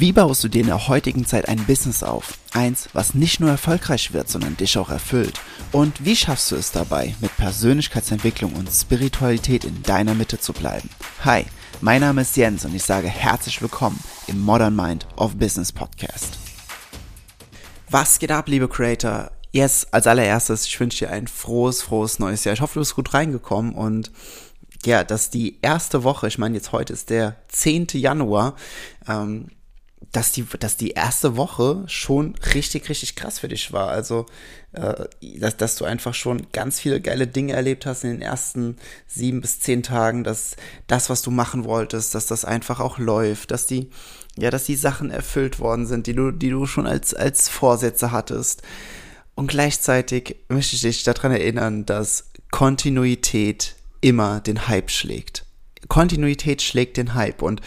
Wie baust du dir in der heutigen Zeit ein Business auf? Eins, was nicht nur erfolgreich wird, sondern dich auch erfüllt. Und wie schaffst du es dabei, mit Persönlichkeitsentwicklung und Spiritualität in deiner Mitte zu bleiben? Hi, mein Name ist Jens und ich sage herzlich willkommen im Modern Mind of Business Podcast. Was geht ab, liebe Creator? Yes, als allererstes, ich wünsche dir ein frohes neues Jahr. Ich hoffe, du bist gut reingekommen und ja, dass die erste Woche, ich meine jetzt heute ist der 10. Januar, dass die erste Woche schon richtig krass für dich war. Also, dass du einfach schon ganz viele geile Dinge erlebt hast in den ersten 7 bis 10 Tagen, dass das, was du machen wolltest, dass das einfach auch läuft, dass die Sachen erfüllt worden sind, die du schon als Vorsätze hattest. Und gleichzeitig möchte ich dich daran erinnern, dass Kontinuität immer den Hype schlägt. Kontinuität schlägt den Hype und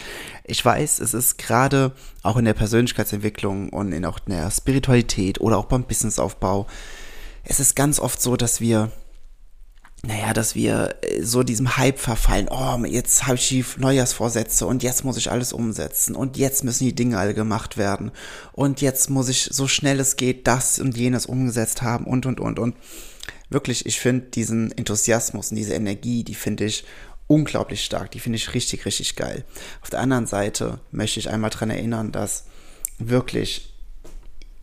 ich weiß, es ist gerade auch in der Persönlichkeitsentwicklung und auch in der Spiritualität oder auch beim Businessaufbau, es ist ganz oft so, dass wir so diesem Hype verfallen. Oh, jetzt habe ich die Neujahrsvorsätze und jetzt muss ich alles umsetzen und jetzt müssen die Dinge alle gemacht werden und jetzt muss ich so schnell es geht das und jenes umgesetzt haben und. Wirklich, ich finde diesen Enthusiasmus und diese Energie, die finde ich unglaublich stark, die finde ich richtig geil. Auf der anderen Seite möchte ich einmal daran erinnern, dass wirklich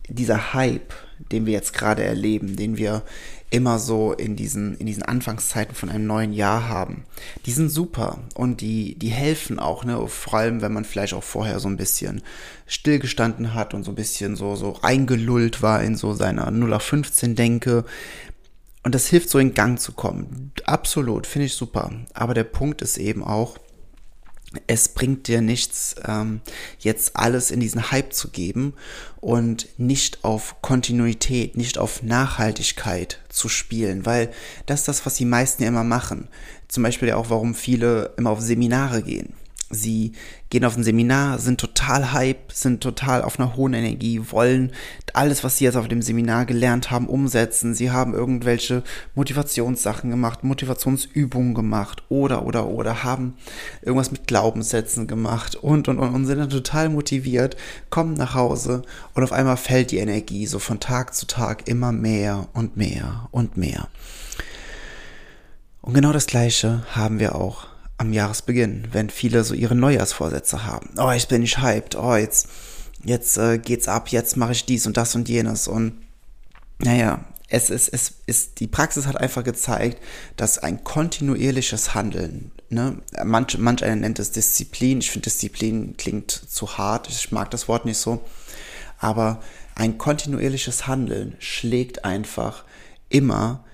dieser Hype, den wir jetzt gerade erleben, den wir immer so in diesen Anfangszeiten von einem neuen Jahr haben, die sind super und die helfen auch, ne? Vor allem, wenn man vielleicht auch vorher so ein bisschen stillgestanden hat und so ein bisschen so eingelullt war in so seiner 0815-Denke. Und das hilft so in Gang zu kommen. Absolut, finde ich super. Aber der Punkt ist eben auch, es bringt dir nichts, jetzt alles in diesen Hype zu geben und nicht auf Kontinuität, nicht auf Nachhaltigkeit zu spielen, weil das ist das, was die meisten ja immer machen. Zum Beispiel ja auch, warum viele immer auf Seminare gehen. Sie gehen auf ein Seminar, sind total Hype, sind total auf einer hohen Energie, wollen alles, was sie jetzt auf dem Seminar gelernt haben, umsetzen. Sie haben irgendwelche Motivationssachen gemacht, Motivationsübungen gemacht oder haben irgendwas mit Glaubenssätzen gemacht und sind dann total motiviert, kommen nach Hause und auf einmal fällt die Energie so von Tag zu Tag immer mehr und mehr und mehr. Und genau das Gleiche haben wir auch am Jahresbeginn, wenn viele so ihre Neujahrsvorsätze haben. Oh, ich bin nicht hyped. Oh, jetzt geht's ab. Jetzt mache ich dies und das und jenes. Und naja, die Praxis hat einfach gezeigt, dass ein kontinuierliches Handeln, ne, manch einer nennt es Disziplin. Ich finde, Disziplin klingt zu hart. Ich mag das Wort nicht so. Aber ein kontinuierliches Handeln schlägt einfach immer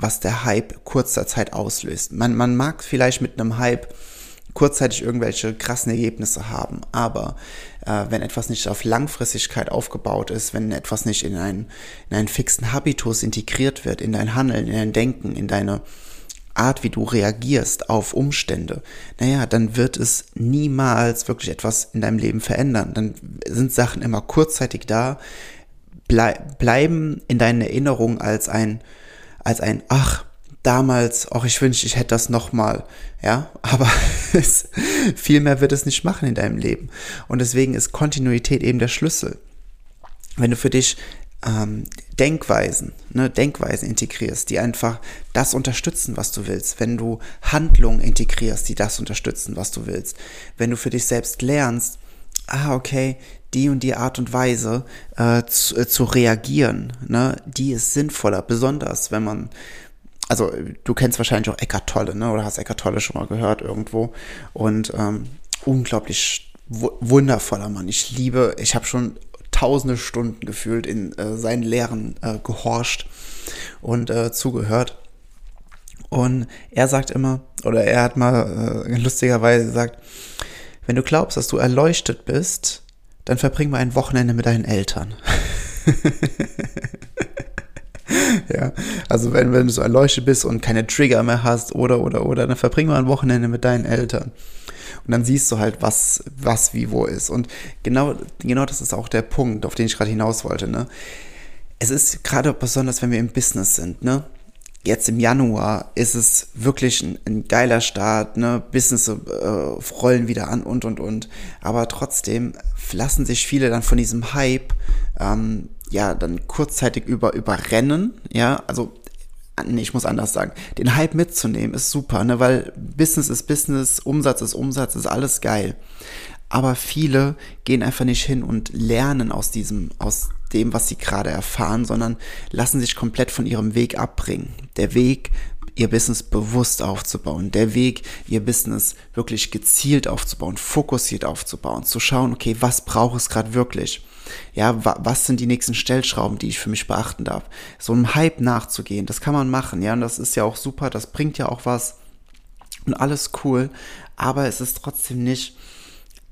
was der Hype kurzer Zeit auslöst. Man mag vielleicht mit einem Hype kurzzeitig irgendwelche krassen Ergebnisse haben, aber wenn etwas nicht auf Langfristigkeit aufgebaut ist, wenn etwas nicht in einen fixen Habitus integriert wird, in dein Handeln, in dein Denken, in deine Art, wie du reagierst auf Umstände, naja, dann wird es niemals wirklich etwas in deinem Leben verändern. Dann sind Sachen immer kurzzeitig da, bleiben in deinen Erinnerungen als ein, ach, damals, ach, ich wünschte, ich hätte das nochmal, ja, aber viel mehr wird es nicht machen in deinem Leben. Und deswegen ist Kontinuität eben der Schlüssel. Wenn du für dich Denkweisen integrierst, die einfach das unterstützen, was du willst, wenn du Handlungen integrierst, die das unterstützen, was du willst, wenn du für dich selbst lernst, okay, die und die Art und Weise zu reagieren, ne, die ist sinnvoller, besonders wenn man, also du kennst wahrscheinlich auch Eckart Tolle, ne, oder hast Eckart Tolle schon mal gehört irgendwo und unglaublich wundervoller Mann. Ich habe schon tausende Stunden gefühlt in seinen Lehren gehorcht und zugehört und er sagt immer, oder er hat mal lustigerweise gesagt, wenn du glaubst, dass du erleuchtet bist, dann verbring mal ein Wochenende mit deinen Eltern. Ja, also wenn du so erleuchtet bist und keine Trigger mehr hast oder, dann verbring mal ein Wochenende mit deinen Eltern. Und dann siehst du halt, was wie wo ist. Und genau das ist auch der Punkt, auf den ich gerade hinaus wollte, ne? Es ist gerade besonders, wenn wir im Business sind, ne? jetzt im Januar ist es wirklich ein geiler Start, ne? Business rollen wieder an und. Aber trotzdem lassen sich viele dann von diesem Hype dann kurzzeitig überrennen, ja, also ich muss anders sagen, den Hype mitzunehmen ist super, ne, weil Business ist Business, Umsatz ist Umsatz, ist alles geil. Aber viele gehen einfach nicht hin und lernen aus dem, was sie gerade erfahren, sondern lassen sich komplett von ihrem Weg abbringen. Der Weg, ihr Business bewusst aufzubauen, der Weg, ihr Business wirklich gezielt aufzubauen, fokussiert aufzubauen, zu schauen, okay, was brauche ich gerade wirklich? Ja, was sind die nächsten Stellschrauben, die ich für mich beachten darf? So einem Hype nachzugehen, das kann man machen, ja, und das ist ja auch super, das bringt ja auch was und alles cool, aber es ist trotzdem nicht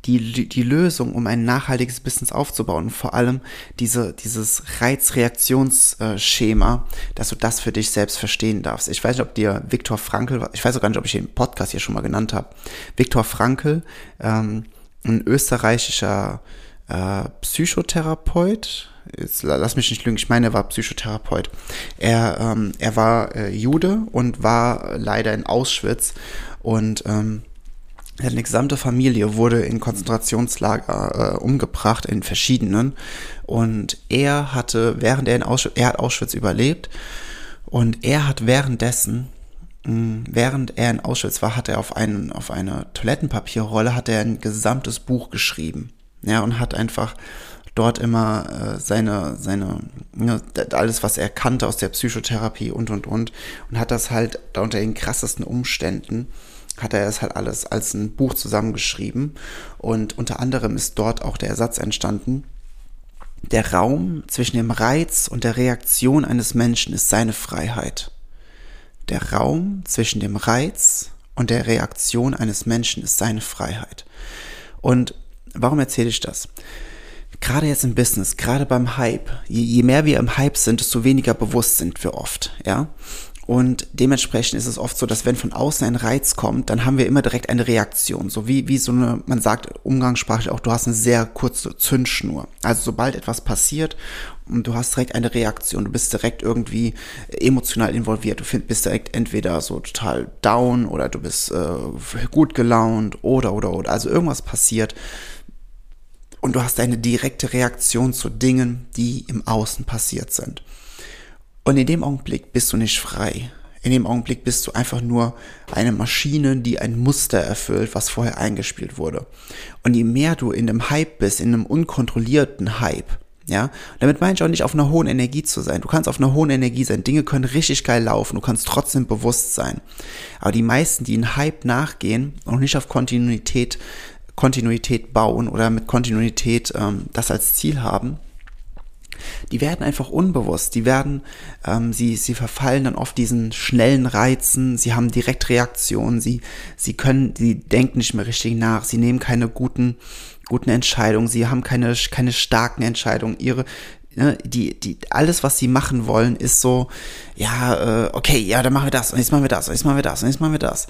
die Lösung, um ein nachhaltiges Business aufzubauen und vor allem dieses Reizreaktionsschema, dass du das für dich selbst verstehen darfst. Ich weiß nicht, ob dir Viktor Frankl, ich weiß sogar nicht, ob ich den Podcast hier schon mal genannt habe, Viktor Frankl, ein österreichischer Psychotherapeut, jetzt lass mich nicht lügen, ich meine, er war Psychotherapeut. Er war Jude und war leider in Auschwitz und eine gesamte Familie wurde in Konzentrationslager umgebracht, in verschiedenen. Und er hatte, während er in Auschwitz überlebt und er hat währenddessen, während er in Auschwitz war, hat er auf eine Toilettenpapierrolle hat er ein gesamtes Buch geschrieben. Ja, und hat einfach dort immer seine alles, was er kannte aus der Psychotherapie und hat das halt da unter den krassesten Umständen, hat er das halt alles als ein Buch zusammengeschrieben und unter anderem ist dort auch der Satz entstanden, der Raum zwischen dem Reiz und der Reaktion eines Menschen ist seine Freiheit. Der Raum zwischen dem Reiz und der Reaktion eines Menschen ist seine Freiheit. Und warum erzähle ich das? Gerade jetzt im Business, gerade beim Hype, je mehr wir im Hype sind, desto weniger bewusst sind wir oft, ja. Und dementsprechend ist es oft so, dass wenn von außen ein Reiz kommt, dann haben wir immer direkt eine Reaktion. So wie so eine, man sagt umgangssprachlich auch, du hast eine sehr kurze Zündschnur. Also sobald etwas passiert und du hast direkt eine Reaktion, du bist direkt irgendwie emotional involviert, du bist direkt entweder so total down oder du bist gut gelaunt oder. Also irgendwas passiert. Und du hast eine direkte Reaktion zu Dingen, die im Außen passiert sind. Und in dem Augenblick bist du nicht frei. In dem Augenblick bist du einfach nur eine Maschine, die ein Muster erfüllt, was vorher eingespielt wurde. Und je mehr du in einem Hype bist, in einem unkontrollierten Hype, ja, damit meine ich auch nicht, auf einer hohen Energie zu sein. Du kannst auf einer hohen Energie sein. Dinge können richtig geil laufen. Du kannst trotzdem bewusst sein. Aber die meisten, die in Hype nachgehen und nicht auf Kontinuität bauen oder mit Kontinuität das als Ziel haben, die werden einfach unbewusst, sie verfallen dann oft diesen schnellen Reizen, sie haben Direktreaktionen, sie denken nicht mehr richtig nach, sie nehmen keine guten Entscheidungen, sie haben keine starken Entscheidungen, alles, was sie machen wollen, ist so, ja, okay, ja, dann machen wir das und jetzt machen wir das und jetzt machen wir das und jetzt machen wir das.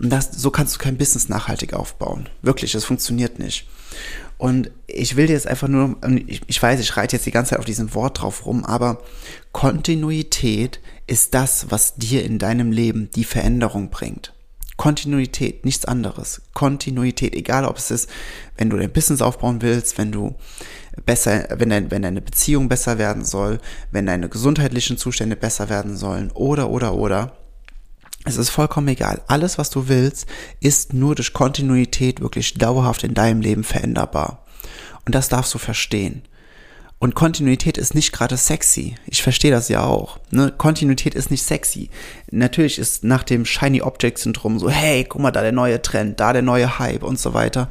Und so kannst du kein Business nachhaltig aufbauen. Wirklich, das funktioniert nicht. Und ich will dir jetzt einfach nur, ich weiß, ich reite jetzt die ganze Zeit auf diesem Wort drauf rum, aber Kontinuität ist das, was dir in deinem Leben die Veränderung bringt. Kontinuität, nichts anderes. Kontinuität, egal ob es ist, wenn du dein Business aufbauen willst, wenn deine Beziehung besser werden soll, wenn deine gesundheitlichen Zustände besser werden sollen, oder. Es ist vollkommen egal. Alles, was du willst, ist nur durch Kontinuität wirklich dauerhaft in deinem Leben veränderbar. Und das darfst du verstehen. Und Kontinuität ist nicht gerade sexy. Ich verstehe das ja auch. Ne? Kontinuität ist nicht sexy. Natürlich ist nach dem Shiny-Object-Syndrom so, hey, guck mal, da der neue Trend, da der neue Hype und so weiter.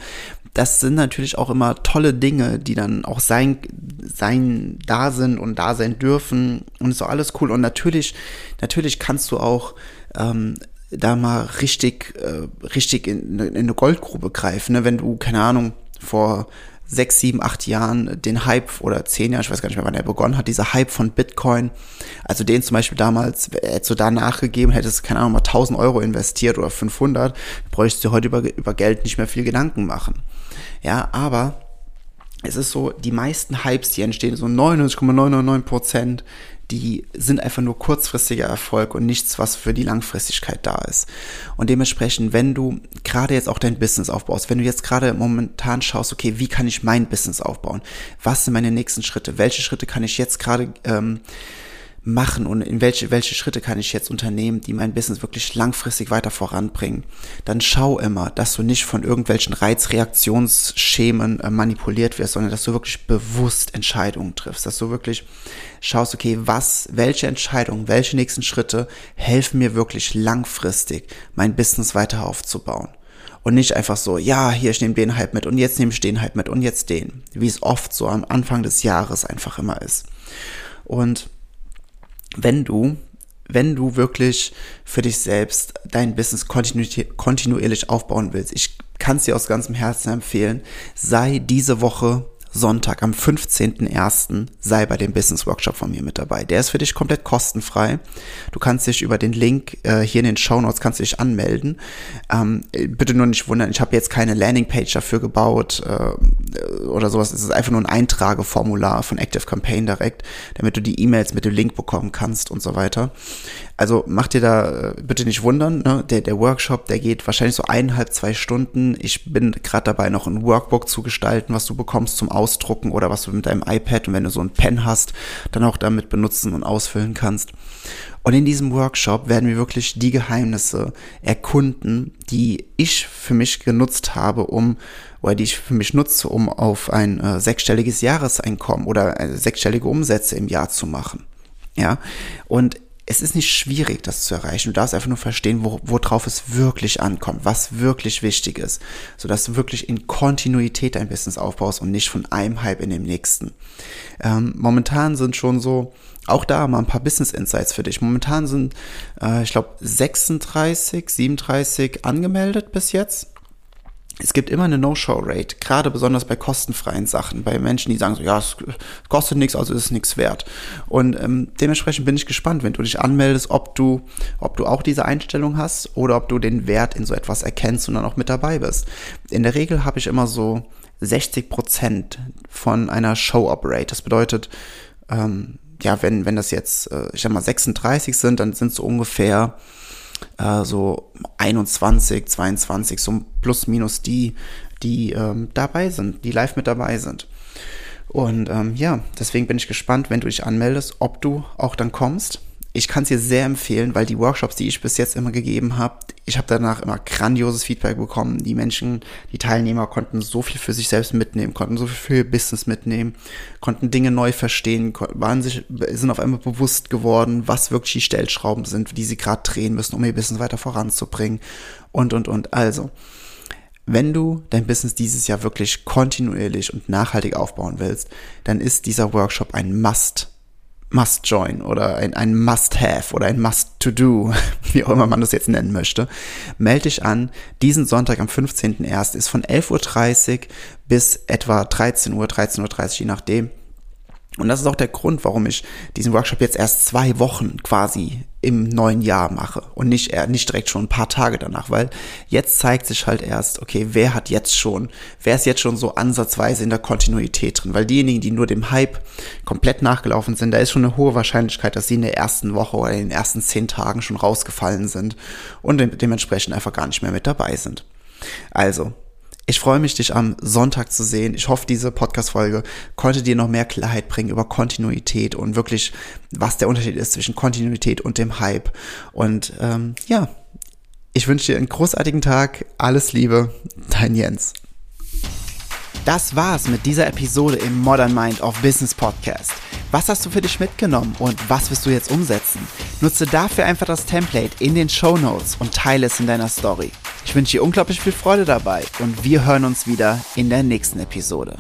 Das sind natürlich auch immer tolle Dinge, die dann auch da sind und da sein dürfen und so, alles cool. Und natürlich kannst du auch da mal richtig in eine Goldgrube greifen, ne? Wenn du, keine Ahnung, vor 6, 7, 8 Jahren den Hype oder 10 Jahren, ich weiß gar nicht mehr, wann er begonnen hat, dieser Hype von Bitcoin, also den zum Beispiel damals, hättest du da nachgegeben, hättest, keine Ahnung, mal 1000 Euro investiert oder 500, bräuchtest du heute über Geld nicht mehr viel Gedanken machen. Ja, aber es ist so, die meisten Hypes, die entstehen, so 99,999%, die sind einfach nur kurzfristiger Erfolg und nichts, was für die Langfristigkeit da ist. Und dementsprechend, wenn du gerade jetzt auch dein Business aufbaust, wenn du jetzt gerade momentan schaust, okay, wie kann ich mein Business aufbauen? Was sind meine nächsten Schritte? Welche Schritte kann ich jetzt gerade machen und in welche Schritte kann ich jetzt unternehmen, die mein Business wirklich langfristig weiter voranbringen? Dann schau immer, dass du nicht von irgendwelchen Reizreaktionsschemen manipuliert wirst, sondern dass du wirklich bewusst Entscheidungen triffst, dass du wirklich schaust, okay, welche Entscheidungen, welche nächsten Schritte helfen mir wirklich langfristig, mein Business weiter aufzubauen. Und nicht einfach so, ja, hier, ich nehme den Hype mit und jetzt nehme ich den Hype mit und jetzt den, wie es oft so am Anfang des Jahres einfach immer ist. Und wenn du wirklich für dich selbst dein Business kontinuierlich aufbauen willst, ich kann es dir aus ganzem Herzen empfehlen, sei diese Woche Sonntag am 15.01. sei bei dem Business Workshop von mir mit dabei. Der ist für dich komplett kostenfrei. Du kannst dich über den Link hier in den Shownotes kannst du dich anmelden. Bitte nur nicht wundern, ich habe jetzt keine Landingpage dafür gebaut oder sowas. Es ist einfach nur ein Eintrageformular von ActiveCampaign direkt, damit du die E-Mails mit dem Link bekommen kannst und so weiter. Also mach dir da bitte nicht wundern, ne? Der Workshop, der geht wahrscheinlich so 1,5, 2 Stunden. Ich bin gerade dabei, noch ein Workbook zu gestalten, was du bekommst zum Ausdrucken oder was du mit deinem iPad und wenn du so einen Pen hast, dann auch damit benutzen und ausfüllen kannst. Und in diesem Workshop werden wir wirklich die Geheimnisse erkunden, die ich für mich genutzt habe, um auf ein sechsstelliges Jahreseinkommen oder sechsstellige Umsätze im Jahr zu machen. Ja, und es ist nicht schwierig, das zu erreichen. Du darfst einfach nur verstehen, worauf es wirklich ankommt, was wirklich wichtig ist, sodass du wirklich in Kontinuität dein Business aufbaust und nicht von einem Hype in den nächsten. Momentan sind schon so, auch da mal ein paar Business Insights für dich. Momentan sind, ich glaube, 37 angemeldet bis jetzt. Es gibt immer eine No-Show-Rate, gerade besonders bei kostenfreien Sachen, bei Menschen, die sagen so, ja, es kostet nichts, also ist es nichts wert. Und dementsprechend bin ich gespannt, wenn du dich anmeldest, ob du auch diese Einstellung hast oder ob du den Wert in so etwas erkennst und dann auch mit dabei bist. In der Regel habe ich immer so 60% von einer Show-Up-Rate. Das bedeutet, wenn das jetzt, ich sag mal, 36 sind, dann sind es so ungefähr so 21, 22, so plus minus die dabei sind, die live mit dabei sind. Und deswegen bin ich gespannt, wenn du dich anmeldest, ob du auch dann kommst. Ich kann es dir sehr empfehlen, weil die Workshops, die ich bis jetzt immer gegeben habe, ich habe danach immer grandioses Feedback bekommen. Die Menschen, die Teilnehmer konnten so viel für sich selbst mitnehmen, konnten so viel für ihr Business mitnehmen, konnten Dinge neu verstehen, sind auf einmal bewusst geworden, was wirklich die Stellschrauben sind, die sie gerade drehen müssen, um ihr Business weiter voranzubringen und. Also, wenn du dein Business dieses Jahr wirklich kontinuierlich und nachhaltig aufbauen willst, dann ist dieser Workshop ein Must-Join oder ein Must-Have oder ein Must-To-Do, wie auch immer man das jetzt nennen möchte. Melde dich an. Diesen Sonntag am 15.01. ist von 11.30 Uhr bis etwa 13 Uhr, 13.30 Uhr, je nachdem. Und das ist auch der Grund, warum ich diesen Workshop jetzt erst 2 Wochen quasi im neuen Jahr mache und nicht direkt schon ein paar Tage danach, weil jetzt zeigt sich halt erst, okay, wer ist jetzt schon so ansatzweise in der Kontinuität drin, weil diejenigen, die nur dem Hype komplett nachgelaufen sind, da ist schon eine hohe Wahrscheinlichkeit, dass sie in der ersten Woche oder in den ersten 10 Tagen schon rausgefallen sind und dementsprechend einfach gar nicht mehr mit dabei sind. Also, ich freue mich, dich am Sonntag zu sehen. Ich hoffe, diese Podcast-Folge konnte dir noch mehr Klarheit bringen über Kontinuität und wirklich, was der Unterschied ist zwischen Kontinuität und dem Hype. Und ich wünsche dir einen großartigen Tag. Alles Liebe, dein Jens. Das war's mit dieser Episode im Modern Mind of Business Podcast. Was hast du für dich mitgenommen und was wirst du jetzt umsetzen? Nutze dafür einfach das Template in den Shownotes und teile es in deiner Story. Ich wünsche dir unglaublich viel Freude dabei und wir hören uns wieder in der nächsten Episode.